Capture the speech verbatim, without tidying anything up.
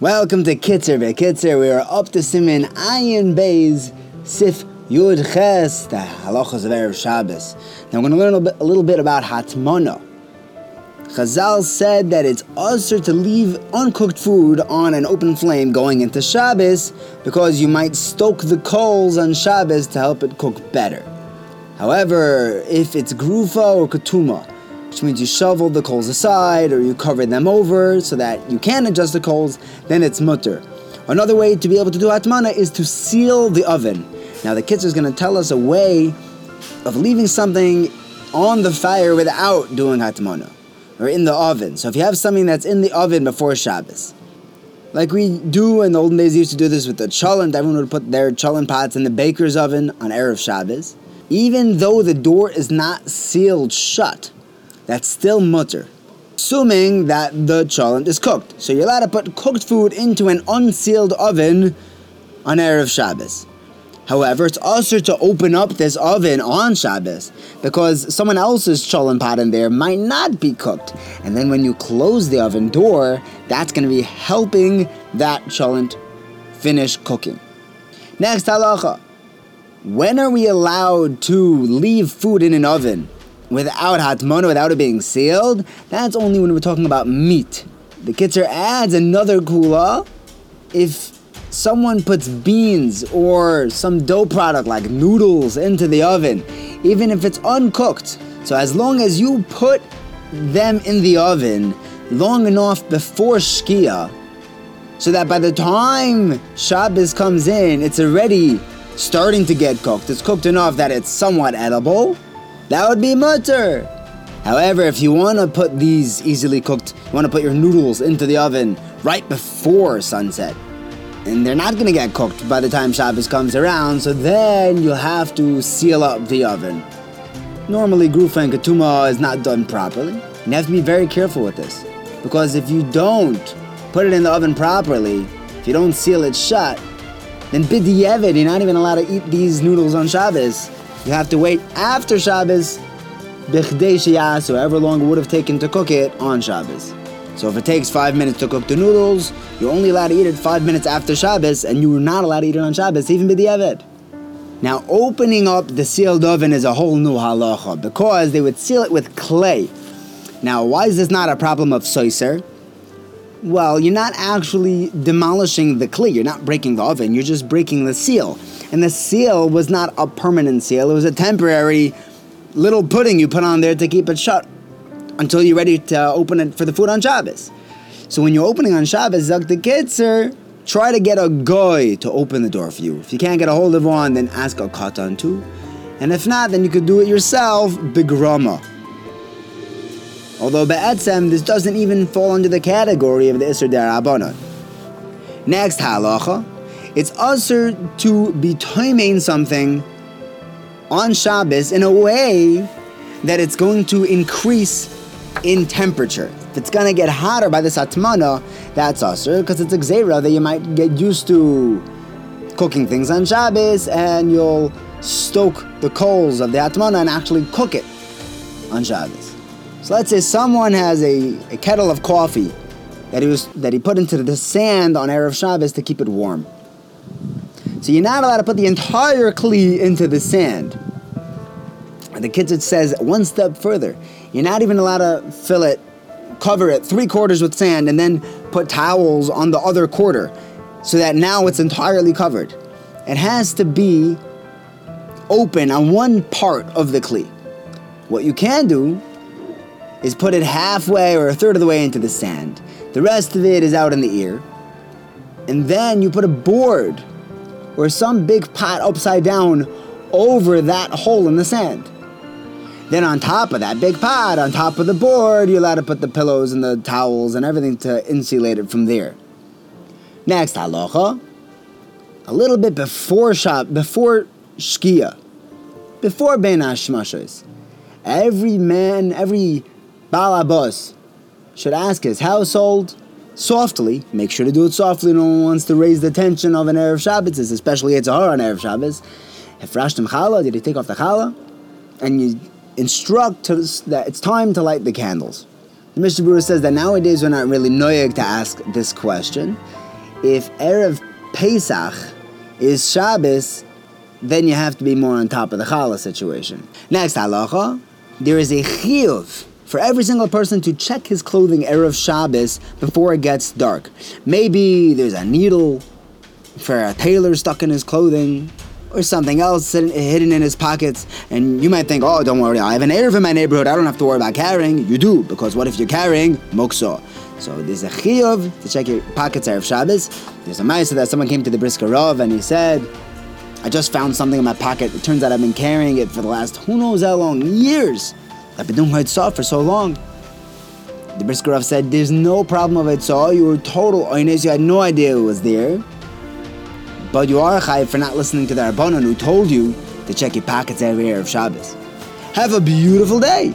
Welcome to Kitzur B'kitzur. We are up to Simin Ayin Bay's Sif Yud Ches, the halachos of Erev Shabbos. Now we're going to learn a, bit, a little bit about hatmono. Chazal said that it's usher to leave uncooked food on an open flame going into Shabbos because you might stoke the coals on Shabbos to help it cook better. However, if it's Grufa or Katuma, which means you shovel the coals aside or you cover them over so that you can adjust the coals, then it's mutter. Another way to be able to do Atmana is to seal the oven. Now the Kitzur is going to tell us a way of leaving something on the fire without doing hatmana, or in the oven. So if you have something that's in the oven before Shabbos, like we do in the olden days, you used to do this with the cholent. Everyone would put their cholent pots in the baker's oven on Erev Shabbos. Even though the door is not sealed shut, that's still mutter, assuming that the cholent is cooked. So you're allowed to put cooked food into an unsealed oven on Erev Shabbos. However, it's also to open up this oven on Shabbos because someone else's cholent pot in there might not be cooked. And then when you close the oven door, that's going to be helping that cholent finish cooking. Next halacha. When are we allowed to leave food in an oven without hatmona, without it being sealed? That's only when we're talking about meat. The Kitzur adds another kula. If someone puts beans or some dough product like noodles into the oven, even if it's uncooked, so as long as you put them in the oven long enough before shkia, so that by the time Shabbos comes in, it's already starting to get cooked, it's cooked enough that it's somewhat edible, that would be mutter. However, if you want to put these easily cooked, you want to put your noodles into the oven right before sunset, and they're not going to get cooked by the time Shabbos comes around, so then you'll have to seal up the oven. Normally, Grufa and Katuma is not done properly. You have to be very careful with this, because if you don't put it in the oven properly, if you don't seal it shut, then bidi yevid, you're not even allowed to eat these noodles on Shabbos. You have to wait after Shabbos, b'chdeishia, so however long it would have taken to cook it on Shabbos. So if it takes five minutes to cook the noodles, you're only allowed to eat it five minutes after Shabbos, and you were not allowed to eat it on Shabbos, even b'di yevid. Now, opening up the sealed oven is a whole new halacha, because they would seal it with clay. Now, why is this not a problem of seiser? Well, you're not actually demolishing the cleat, you're not breaking the oven, you're just breaking the seal. And the seal was not a permanent seal, it was a temporary little pudding you put on there to keep it shut until you're ready to open it for the food on Shabbos. So when you're opening on Shabbos, zak te kitzer, try to get a goy to open the door for you. If you can't get a hold of one, then ask a katan too. And if not, then you could do it yourself, bigroma. Although be etzem, this doesn't even fall under the category of the isur derabanan. Next halacha, it's usher to be toimein something on Shabbos in a way that it's going to increase in temperature. If it's going to get hotter by this atmana, that's usher, because it's a Xayra that you might get used to cooking things on Shabbos, and you'll stoke the coals of the hatmana and actually cook it on Shabbos. So let's say someone has a, a kettle of coffee that he was that he put into the sand on Erev Shabbos to keep it warm. So you're not allowed to put the entire cleat into the sand. And the Kitzur says one step further. You're not even allowed to fill it, cover it three quarters with sand, and then put towels on the other quarter, so that now it's entirely covered. It has to be open on one part of the cleat. What you can do is put it halfway or a third of the way into the sand. The rest of it is out in the air. And then you put a board or some big pot upside down over that hole in the sand. Then on top of that big pot, on top of the board, you're allowed to put the pillows and the towels and everything to insulate it from there. Next halacha, a little bit before Shab, before shkia, before Ben HaShemashos, every man, every Balabos should ask his household softly, make sure to do it softly, no one wants to raise the tension of an Erev Shabbos, especially it's a horror on Erev Shabbos. If Rashtam Challah, did he take off the Challah? And you instruct to, that it's time to light the candles. The Mishnah Berurah says that nowadays we're not really noyeg to ask this question. if Erev Pesach is Shabbos, then you have to be more on top of the Challah situation. Next halacha, there is a chiyuv for every single person to check his clothing Erev Shabbos before it gets dark. Maybe there's a needle for a tailor stuck in his clothing, or something else hidden in his pockets, and you might think, oh, don't worry, I have an Erev in my neighborhood, I don't have to worry about carrying. You do, because what if you're carrying mokso? So there's a chiyuv to check your pockets Erev Shabbos. There's a ma'aseh that someone came to the Brisker Rav and he said, I just found something in my pocket. It turns out I've been carrying it for the last who knows how long, years. I've been doing Haitzah for so long. The Brisker Rav said, there's no problem of Haitzah, you were total oines, you had no idea it was there. But you are chayav for not listening to the Rabbanon who told you to check your pockets every Erev Shabbos. Have a beautiful day!